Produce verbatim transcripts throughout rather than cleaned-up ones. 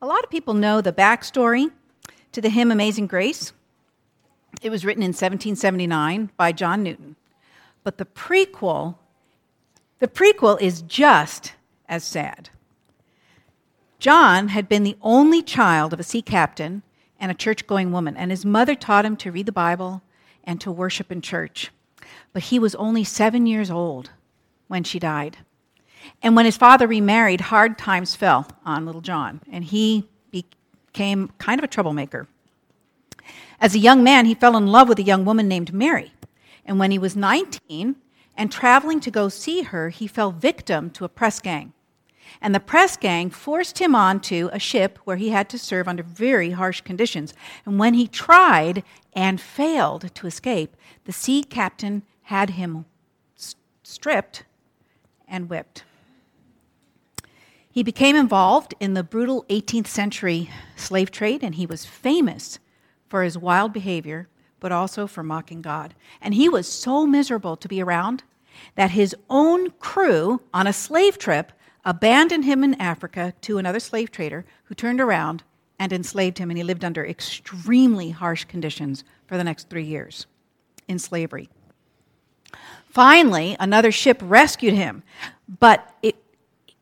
A lot of people know the backstory to the hymn Amazing Grace. It was written in seventeen seventy-nine by John Newton. But the prequel, the prequel is just as sad. John had been the only child of a sea captain and a church-going woman, and his mother taught him to read the Bible and to worship in church. But he was only seven years old when she died. And when his father remarried, hard times fell on little John, and he became kind of a troublemaker. As a young man, he fell in love with a young woman named Mary. And when he was nineteen and traveling to go see her, he fell victim to a press gang. And the press gang forced him onto a ship where he had to serve under very harsh conditions. And when he tried and failed to escape, the sea captain had him stripped and whipped. He became involved in the brutal eighteenth century slave trade, and he was famous for his wild behavior, but also for mocking God. And he was so miserable to be around that his own crew on a slave trip abandoned him in Africa to another slave trader who turned around and enslaved him, and he lived under extremely harsh conditions for the next three years in slavery. Finally, another ship rescued him, but it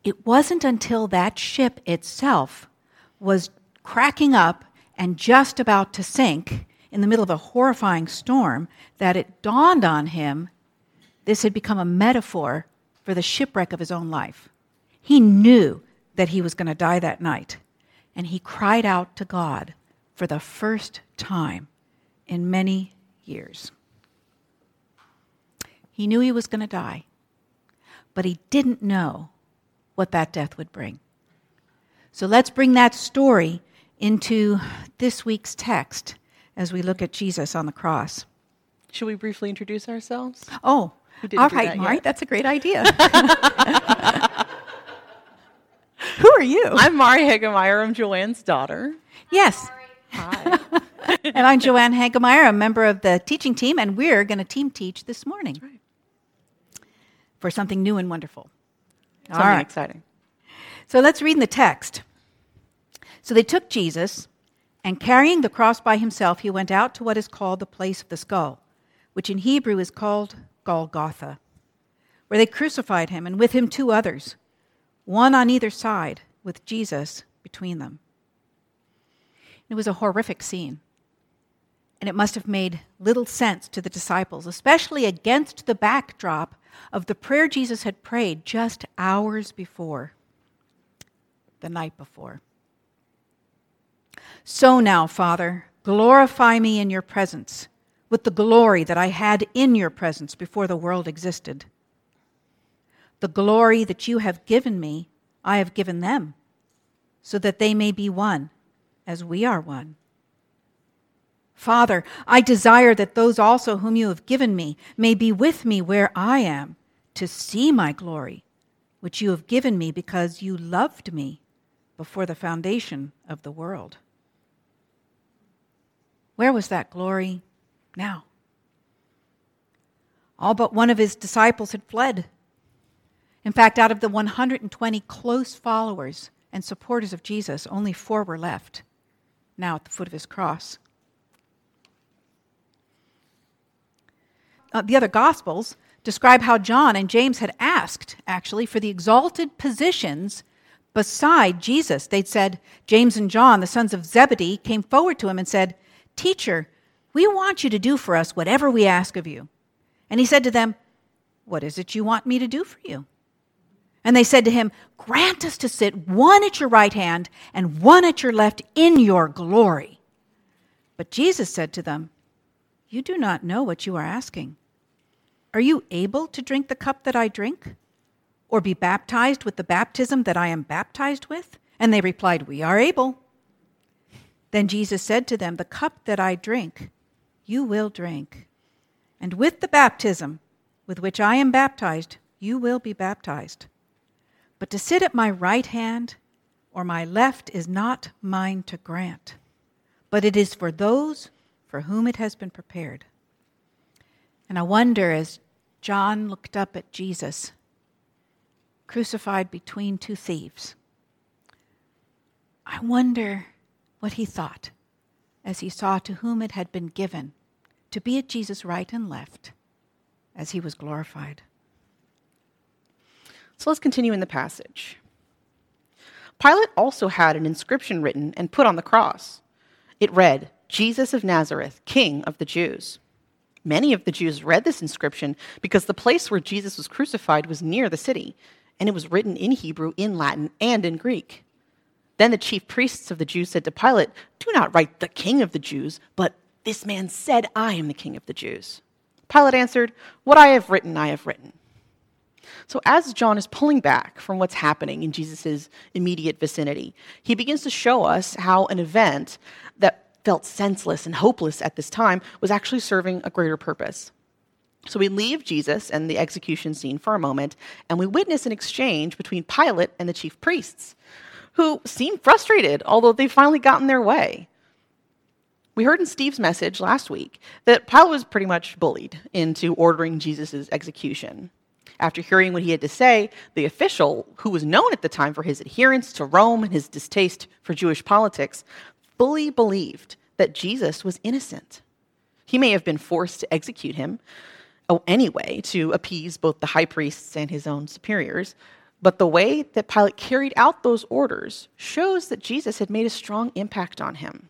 it wasn't until that ship itself was cracking up and just about to sink in the middle of a horrifying storm that it dawned on him this had become a metaphor for the shipwreck of his own life. He knew that he was going to die that night, and he cried out to God for the first time in many years. He knew he was going to die, but he didn't know what that death would bring. So let's bring that story into this week's text as we look at Jesus on the cross. Should we briefly introduce ourselves? Oh, all right, Mari, that's a great idea. Who are you? I'm Mari Hagemeyer. I'm Joanne's daughter. Yes. Hi. And I'm Joanne Hagemeyer, a member of the teaching team, and we're going to team teach this morning right. for something new and wonderful. Something All right. exciting. So let's read in the text. So they took Jesus, and carrying the cross by himself, he went out to what is called the place of the skull, which in Hebrew is called Golgotha, where they crucified him, and with him two others, one on either side, with Jesus between them. It was a horrific scene, and it must have made little sense to the disciples, especially against the backdrop of the prayer Jesus had prayed just hours before, the night before. So now, Father, glorify me in your presence with the glory that I had in your presence before the world existed. The glory that you have given me, I have given them, so that they may be one, as we are one. Father, I desire that those also whom you have given me may be with me where I am, to see my glory, which you have given me because you loved me before the foundation of the world. Where was that glory now? All but one of his disciples had fled. In fact, out of the one hundred twenty close followers and supporters of Jesus, only four were left, now at the foot of his cross. Uh, the other Gospels describe how John and James had asked, actually, for the exalted positions beside Jesus. They'd said, James and John, the sons of Zebedee, came forward to him and said, "Teacher, we want you to do for us whatever we ask of you." And he said to them, "What is it you want me to do for you?" And they said to him, "Grant us to sit one at your right hand and one at your left in your glory." But Jesus said to them, "You do not know what you are asking. Are you able to drink the cup that I drink, or be baptized with the baptism that I am baptized with?" And they replied, "We are able." Then Jesus said to them, "The cup that I drink, you will drink. And with the baptism with which I am baptized, you will be baptized. But to sit at my right hand or my left is not mine to grant, but it is for those for whom it has been prepared." And I wonder, as John looked up at Jesus, crucified between two thieves, I I wonder what he thought as he saw to whom it had been given to be at Jesus' right and left as he was glorified. So let's continue in the passage. Pilate also had an inscription written and put on the cross. It read, "Jesus of Nazareth, King of the Jews." Many of the Jews read this inscription because the place where Jesus was crucified was near the city, and it was written in Hebrew, in Latin, and in Greek. Then the chief priests of the Jews said to Pilate, "Do not write the King of the Jews, but this man said, 'I am the King of the Jews.'" Pilate answered, "What I have written, I have written." So as John is pulling back from what's happening in Jesus' immediate vicinity, he begins to show us how an event that felt senseless and hopeless at this time was actually serving a greater purpose. So we leave Jesus and the execution scene for a moment, and we witness an exchange between Pilate and the chief priests, who seem frustrated, although they've finally gotten their way. We heard in Steve's message last week that Pilate was pretty much bullied into ordering Jesus' execution. After hearing what he had to say, the official, who was known at the time for his adherence to Rome and his distaste for Jewish politics, fully believed that Jesus was innocent. He may have been forced to execute him oh, anyway to appease both the high priests and his own superiors, but the way that Pilate carried out those orders shows that Jesus had made a strong impact on him.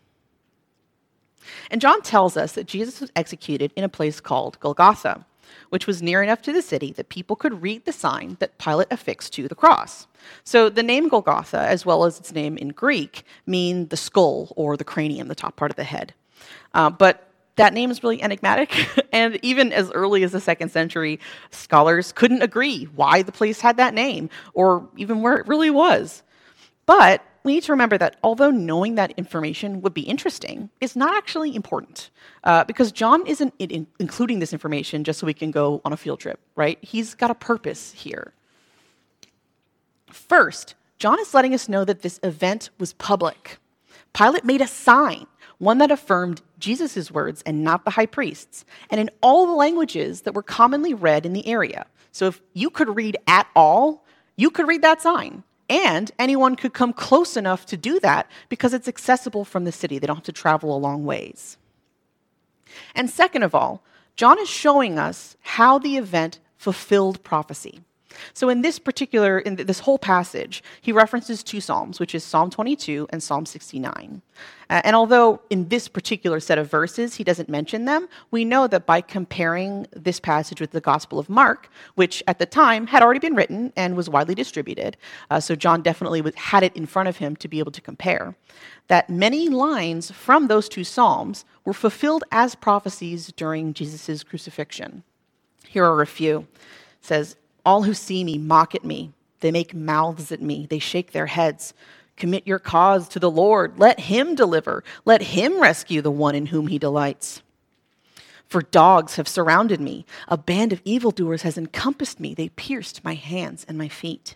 And John tells us that Jesus was executed in a place called Golgotha, which was near enough to the city that people could read the sign that Pilate affixed to the cross. So the name Golgotha, as well as its name in Greek, mean the skull or the cranium, the top part of the head. Uh, but that name is really enigmatic, and even as early as the second century, scholars couldn't agree why the place had that name or even where it really was. But we need to remember that although knowing that information would be interesting, it's not actually important uh, because John isn't in- including this information just so we can go on a field trip, right? He's got a purpose here. First, John is letting us know that this event was public. Pilate made a sign, one that affirmed Jesus' words and not the high priest's, and in all the languages that were commonly read in the area. So if you could read at all, you could read that sign. And anyone could come close enough to do that because it's accessible from the city. They don't have to travel a long ways. And second of all, John is showing us how the event fulfilled prophecy. So in this particular, in this whole passage, he references two psalms, which is Psalm twenty-two and Psalm sixty-nine. Uh, and although in this particular set of verses he doesn't mention them, we know that by comparing this passage with the Gospel of Mark, which at the time had already been written and was widely distributed, uh, so John definitely was, had it in front of him to be able to compare, that many lines from those two psalms were fulfilled as prophecies during Jesus' crucifixion. Here are a few. It says, "All who see me mock at me. They make mouths at me. They shake their heads. Commit your cause to the Lord. Let him deliver. Let him rescue the one in whom he delights. For dogs have surrounded me. A band of evildoers has encompassed me. They pierced my hands and my feet.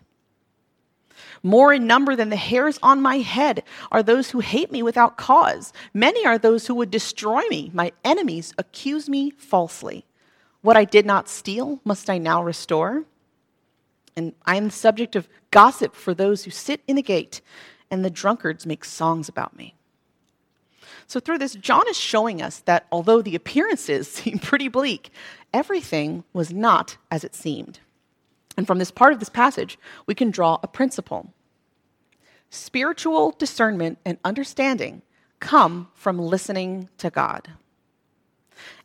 More in number than the hairs on my head are those who hate me without cause. Many are those who would destroy me. My enemies accuse me falsely. What I did not steal, must I now restore? And I am the subject of gossip for those who sit in the gate, and the drunkards make songs about me." So through this, John is showing us that although the appearances seem pretty bleak, everything was not as it seemed. And from this part of this passage, we can draw a principle. Spiritual discernment and understanding come from listening to God.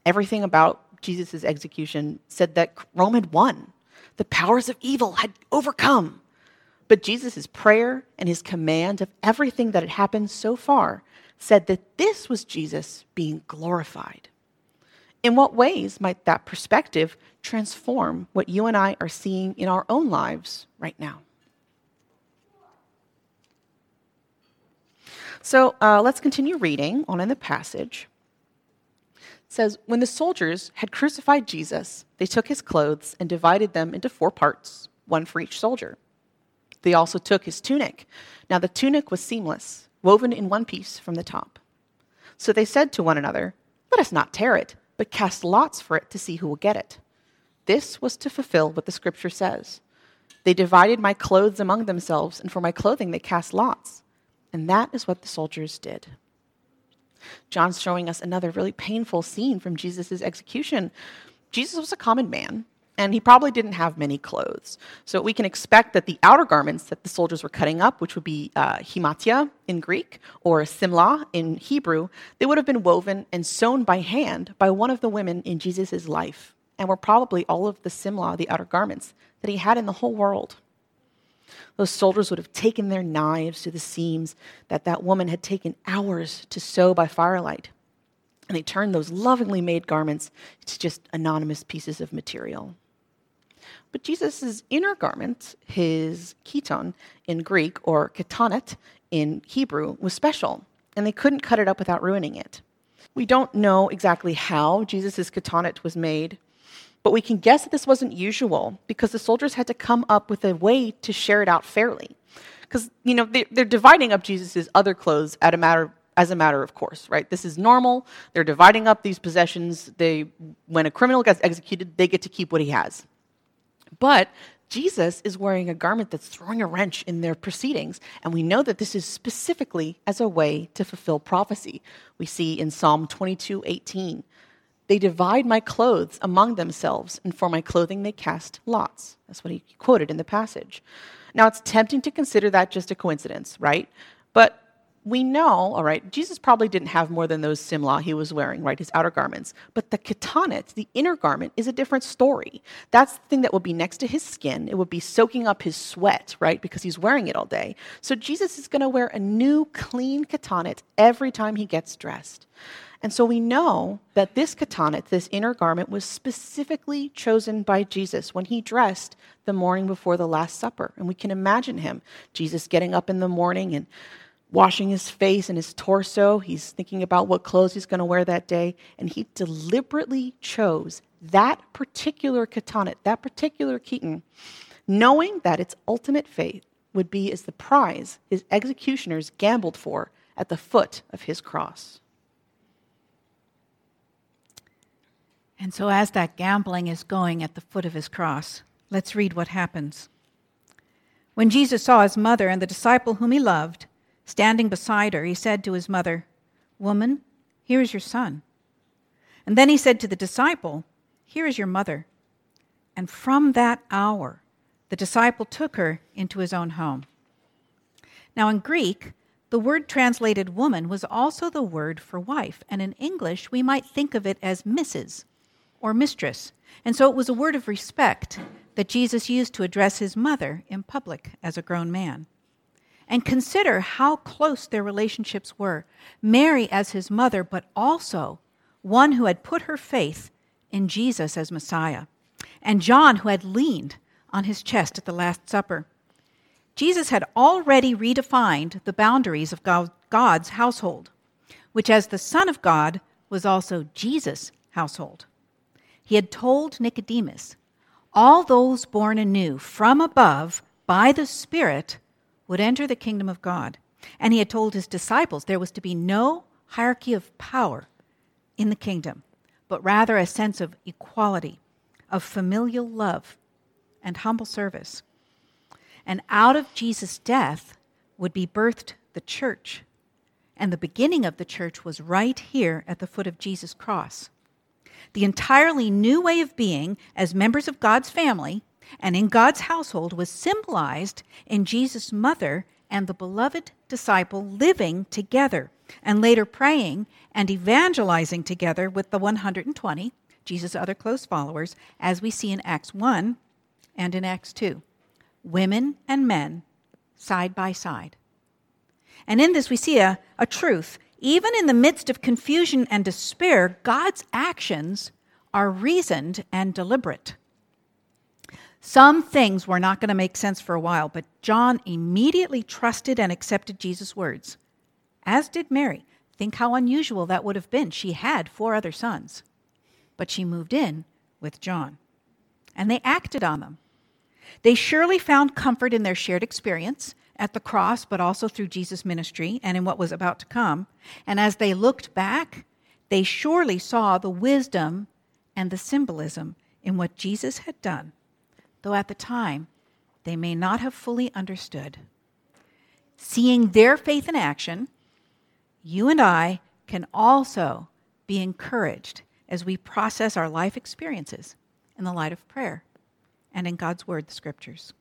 Everything about Jesus' execution said that Rome had won. The powers of evil had overcome. But Jesus' prayer and his command of everything that had happened so far said that this was Jesus being glorified. In what ways might that perspective transform what you and I are seeing in our own lives right now? So uh, let's continue reading on in the passage. It says, "When the soldiers had crucified Jesus, they took his clothes and divided them into four parts, one for each soldier. They also took his tunic. Now the tunic was seamless, woven in one piece from the top. So they said to one another, 'Let us not tear it, but cast lots for it to see who will get it.' This was to fulfill what the scripture says. 'They divided my clothes among themselves, and for my clothing they cast lots.' And that is what the soldiers did. John's showing us another really painful scene from Jesus' execution. Jesus was a common man, and he probably didn't have many clothes. So we can expect that the outer garments that the soldiers were cutting up, which would be uh, himatia in Greek or simla in Hebrew, they would have been woven and sewn by hand by one of the women in Jesus' life, and were probably all of the simla, the outer garments, that he had in the whole world. Those soldiers would have taken their knives to the seams that that woman had taken hours to sew by firelight, and they turned those lovingly made garments to just anonymous pieces of material. But Jesus' inner garment, his chiton in Greek or ketanet in Hebrew, was special, and they couldn't cut it up without ruining it. We don't know exactly how Jesus' ketanet was made, but we can guess that this wasn't usual because the soldiers had to come up with a way to share it out fairly. Because, you know, they're dividing up Jesus' other clothes at a matter, as a matter of course, right? This is normal. They're dividing up these possessions. They, when a criminal gets executed, they get to keep what he has. But Jesus is wearing a garment that's throwing a wrench in their proceedings, and we know that this is specifically as a way to fulfill prophecy. We see in Psalm twenty-two, eighteen, "They divide my clothes among themselves, and for my clothing they cast lots." That's what he quoted in the passage. Now, it's tempting to consider that just a coincidence, right? But we know, all right, Jesus probably didn't have more than those simla he was wearing, right, his outer garments. But the ketanet, the inner garment, is a different story. That's the thing that would be next to his skin. It would be soaking up his sweat, right, because he's wearing it all day. So Jesus is going to wear a new, clean ketanet every time he gets dressed. And so we know that this ketanet, this inner garment, was specifically chosen by Jesus when he dressed the morning before the Last Supper. And we can imagine him, Jesus getting up in the morning and washing his face and his torso. He's thinking about what clothes he's going to wear that day. And he deliberately chose that particular ketanet, that particular chiton, knowing that its ultimate fate would be as the prize his executioners gambled for at the foot of his cross. And so as that gambling is going at the foot of his cross, let's read what happens. When Jesus saw his mother and the disciple whom he loved standing beside her, he said to his mother, "Woman, here is your son." And then he said to the disciple, "Here is your mother." And from that hour, the disciple took her into his own home. Now in Greek, the word translated woman was also the word for wife, and in English, we might think of it as Missus or mistress. And so it was a word of respect that Jesus used to address his mother in public as a grown man. And consider how close their relationships were. Mary as his mother, but also one who had put her faith in Jesus as Messiah, and John who had leaned on his chest at the Last Supper. Jesus had already redefined the boundaries of God's household, which as the Son of God was also Jesus' household. He had told Nicodemus, all those born anew from above by the Spirit would enter the kingdom of God. And he had told his disciples there was to be no hierarchy of power in the kingdom, but rather a sense of equality, of familial love, and humble service. And out of Jesus' death would be birthed the church. And the beginning of the church was right here at the foot of Jesus' cross. The entirely new way of being as members of God's family and in God's household was symbolized in Jesus' mother and the beloved disciple living together and later praying and evangelizing together with the one hundred twenty, Jesus' other close followers, as we see in Acts one and in Acts two. Women and men side by side. And in this we see a, a truth. Even in the midst of confusion and despair, God's actions are reasoned and deliberate. Some things were not going to make sense for a while, but John immediately trusted and accepted Jesus' words, as did Mary. Think how unusual that would have been. She had four other sons, but she moved in with John, and they acted on them. They surely found comfort in their shared experience at the cross, but also through Jesus' ministry and in what was about to come. And as they looked back, they surely saw the wisdom and the symbolism in what Jesus had done, though at the time they may not have fully understood. seeing their faith in action, you and I can also be encouraged as we process our life experiences in the light of prayer and in God's Word, the Scriptures.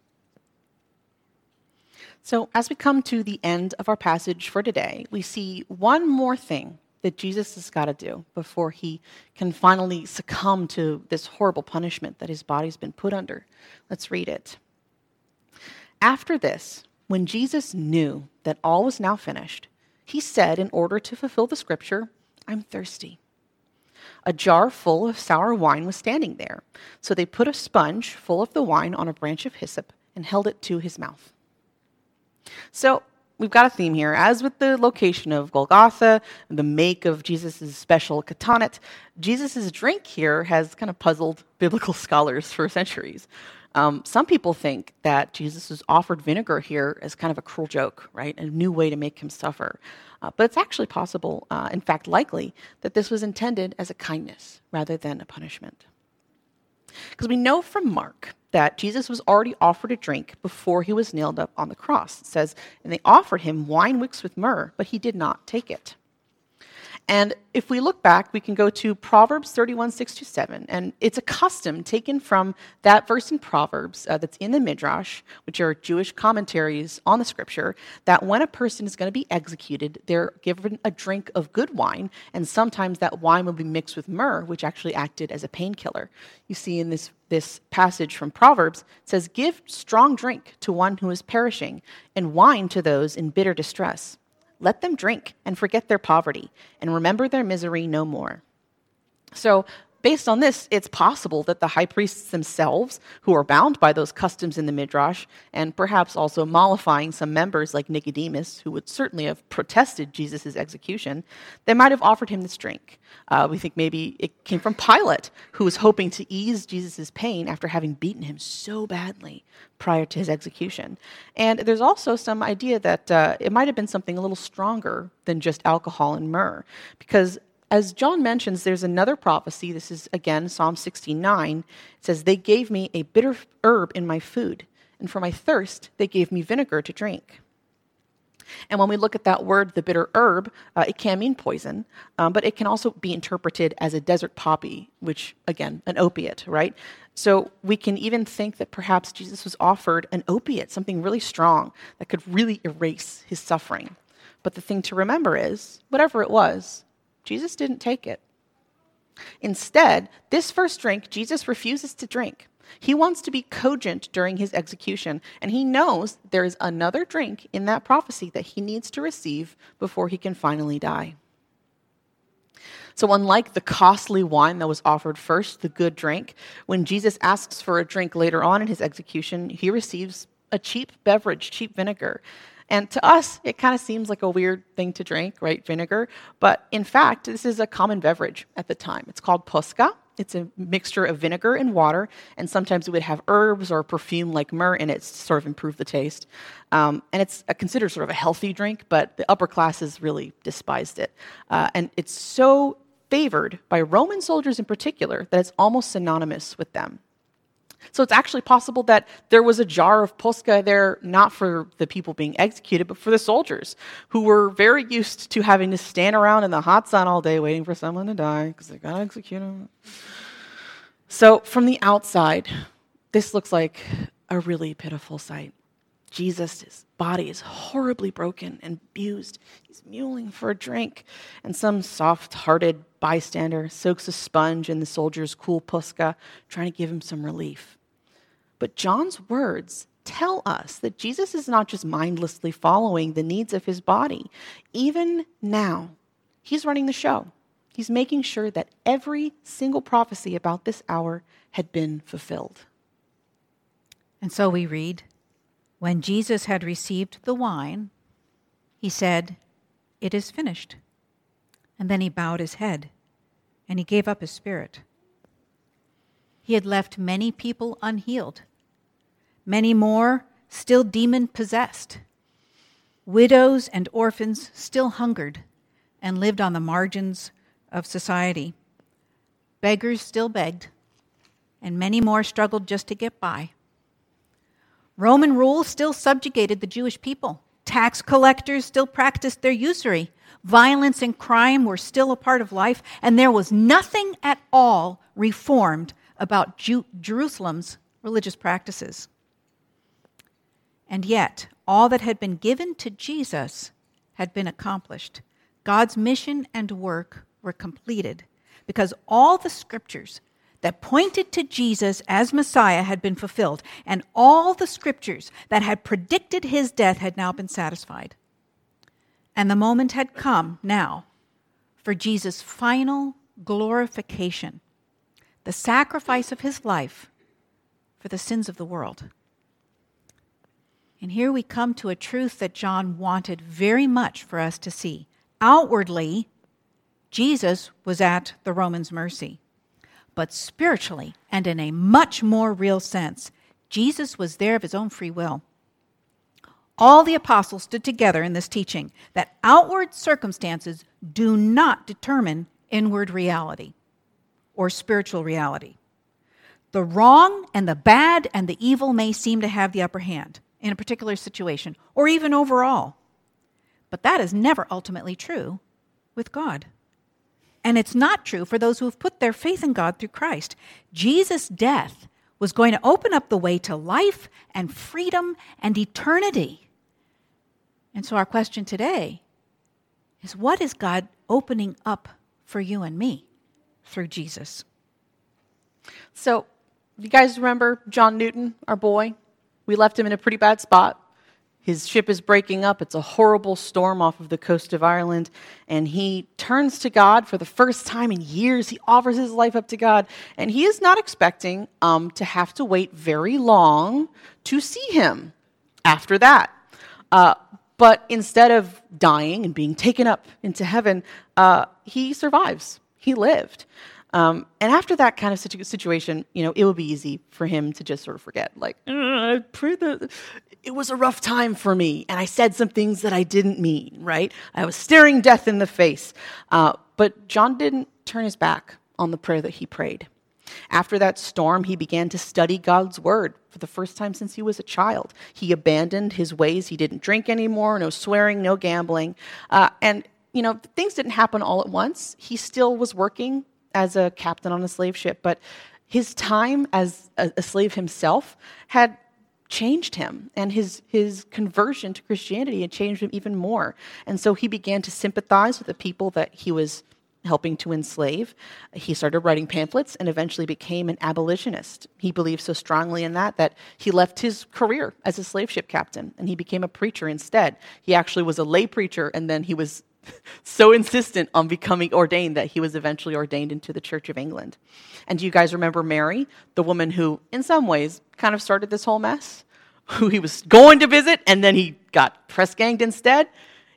So as we come to the end of our passage for today, we see one more thing that Jesus has got to do before he can finally succumb to this horrible punishment that his body's been put under. Let's read it. After this, when Jesus knew that all was now finished, he said, in order to fulfill the scripture, "I'm thirsty." A jar full of sour wine was standing there, so they put a sponge full of the wine on a branch of hyssop and held it to his mouth. So we've got a theme here. As with the location of Golgotha, the make of Jesus' special katanit, Jesus' drink here has kind of puzzled biblical scholars for centuries. Um, some people think that Jesus was offered vinegar here as kind of a cruel joke, right? A new way to make him suffer. Uh, but it's actually possible, uh, in fact likely, that this was intended as a kindness rather than a punishment. Because we know from Mark that Jesus was already offered a drink before he was nailed up on the cross. It says, and they offered him wine mixed with myrrh, but he did not take it. And if we look back, we can go to Proverbs thirty-one, six to seven, and it's a custom taken from that verse in Proverbs uh, that's in the Midrash, which are Jewish commentaries on the scripture, that when a person is going to be executed, they're given a drink of good wine, and sometimes that wine will be mixed with myrrh, which actually acted as a painkiller. You see in this, this passage from Proverbs, it says, "Give strong drink to one who is perishing, and wine to those in bitter distress. Let them drink and forget their poverty and remember their misery no more." So based on this, it's possible that the high priests themselves, who are bound by those customs in the Midrash, and perhaps also mollifying some members like Nicodemus, who would certainly have protested Jesus' execution, they might have offered him this drink. Uh, we think maybe it came from Pilate, who was hoping to ease Jesus' pain after having beaten him so badly prior to his execution. And there's also some idea that uh, it might have been something a little stronger than just alcohol and myrrh, because as John mentions, there's another prophecy. This is, again, Psalm sixty-nine. It says, "They gave me a bitter herb in my food, and for my thirst, they gave me vinegar to drink." And when we look at that word, the bitter herb, uh, it can mean poison, um, but it can also be interpreted as a desert poppy, which, again, an opiate, right? So we can even think that perhaps Jesus was offered an opiate, something really strong that could really erase his suffering. But the thing to remember is, whatever it was, Jesus didn't take it. Instead, this first drink, Jesus refuses to drink. He wants to be cogent during his execution, and he knows there is another drink in that prophecy that he needs to receive before he can finally die. So unlike the costly wine that was offered first, the good drink, when Jesus asks for a drink later on in his execution, he receives a cheap beverage, cheap vinegar. And to us, it kind of seems like a weird thing to drink, right, vinegar? But in fact, this is a common beverage at the time. It's called Posca. It's a mixture of vinegar and water, and sometimes it would have herbs or perfume like myrrh in it to sort of improve the taste. Um, and it's a, considered sort of a healthy drink, but the upper classes really despised it. Uh, and it's so favored by Roman soldiers in particular that it's almost synonymous with them. So it's actually possible that there was a jar of Posca there, not for the people being executed, but for the soldiers, who were very used to having to stand around in the hot sun all day waiting for someone to die because they got executed. So from the outside, this looks like a really pitiful sight. Jesus' body is horribly broken and abused. He's mewling for a drink, and some soft-hearted bystander soaks a sponge in the soldier's cool Posca, trying to give him some relief. But John's words tell us that Jesus is not just mindlessly following the needs of his body. Even now, he's running the show. He's making sure that every single prophecy about this hour had been fulfilled. And so we read, "When Jesus had received the wine, he said, 'It is finished.' And then he bowed his head, and he gave up his spirit." He had left many people unhealed, many more still demon-possessed. Widows and orphans still hungered and lived on the margins of society. Beggars still begged, and many more struggled just to get by. Roman rule still subjugated the Jewish people, Tax collectors still practiced their usury. Violence and crime were still a part of life, and there was nothing at all reformed about Ju- Jerusalem's religious practices. And yet, all that had been given to Jesus had been accomplished. God's mission and work were completed because all the scriptures that pointed to Jesus as Messiah had been fulfilled, and all the scriptures that had predicted his death had now been satisfied. And the moment had come now for Jesus' final glorification, the sacrifice of his life for the sins of the world. And here we come to a truth that John wanted very much for us to see. Outwardly, Jesus was at the Romans' mercy. But spiritually, and in a much more real sense, Jesus was there of his own free will. All the apostles stood together in this teaching that outward circumstances do not determine inward reality or spiritual reality. The wrong and the bad and the evil may seem to have the upper hand in a particular situation or even overall, but that is never ultimately true with God. And it's not true for those who have put their faith in God through Christ. Jesus' death was going to open up the way to life and freedom and eternity. And so our question today is, what is God opening up for you and me through Jesus? So, you guys remember John Newton, our boy? We left him in a pretty bad spot. His ship is breaking up. It's a horrible storm off of the coast of Ireland. And he turns to God for the first time in years. He offers his life up to God. And he is not expecting um, to have to wait very long to see him after that. Uh, but instead of dying and being taken up into heaven, uh, he survives. He lived. Um, and after that kind of situ- situation, you know, it would be easy for him to just sort of forget. Like, I prayed that... It was a rough time for me, and I said some things that I didn't mean, right? I was staring death in the face. Uh, but John didn't turn his back on the prayer that he prayed. After that storm, he began to study God's word for the first time since he was a child. He abandoned his ways. He didn't drink anymore, no swearing, no gambling. Uh, and, you know, things didn't happen all at once. He still was working as a captain on a slave ship, but his time as a, a slave himself had changed him, and his his conversion to Christianity had changed him even more. And so he began to sympathize with the people that he was helping to enslave. He started writing pamphlets and eventually became an abolitionist. He believed so strongly in that that he left his career as a slave ship captain, and he became a preacher instead. He actually was a lay preacher, and then he was so insistent on becoming ordained that he was eventually ordained into the Church of England. And do you guys remember Mary, the woman who, in some ways, kind of started this whole mess? Who he was going to visit, and then he got press-ganged instead?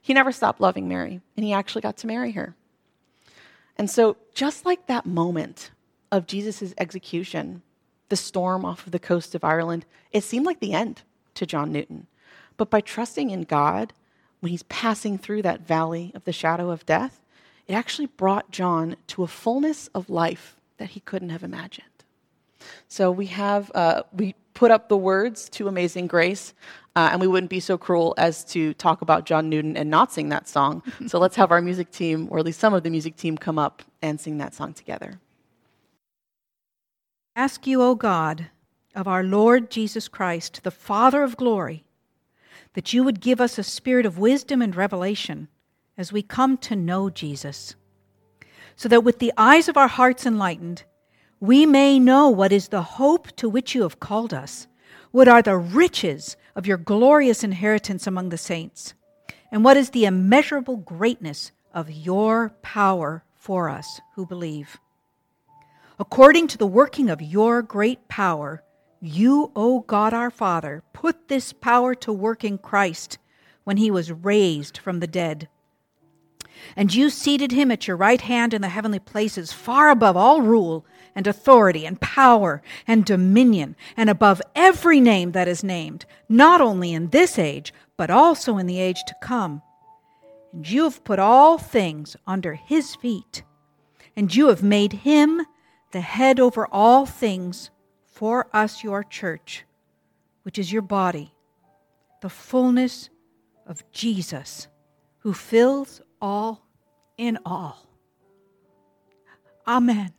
He never stopped loving Mary, and he actually got to marry her. And so, just like that moment of Jesus' execution, the storm off of the coast of Ireland, it seemed like the end to John Newton. But by trusting in God, when he's passing through that valley of the shadow of death, it actually brought John to a fullness of life that he couldn't have imagined. So we have, uh, we put up the words to Amazing Grace, uh, and we wouldn't be so cruel as to talk about John Newton and not sing that song. So let's have our music team, or at least some of the music team, come up and sing that song together. Ask you, O God, of our Lord Jesus Christ, the Father of glory, that you would give us a spirit of wisdom and revelation as we come to know Jesus, so that with the eyes of our hearts enlightened, we may know what is the hope to which you have called us, what are the riches of your glorious inheritance among the saints, and what is the immeasurable greatness of your power for us who believe. According to the working of your great power, you, O God our Father, put this power to work in Christ when he was raised from the dead. And you seated him at your right hand in the heavenly places, far above all rule and authority and power and dominion, and above every name that is named, not only in this age, but also in the age to come. And you have put all things under his feet, and you have made him the head over all things for us, your church, which is your body, the fullness of Jesus, who fills all in all. Amen.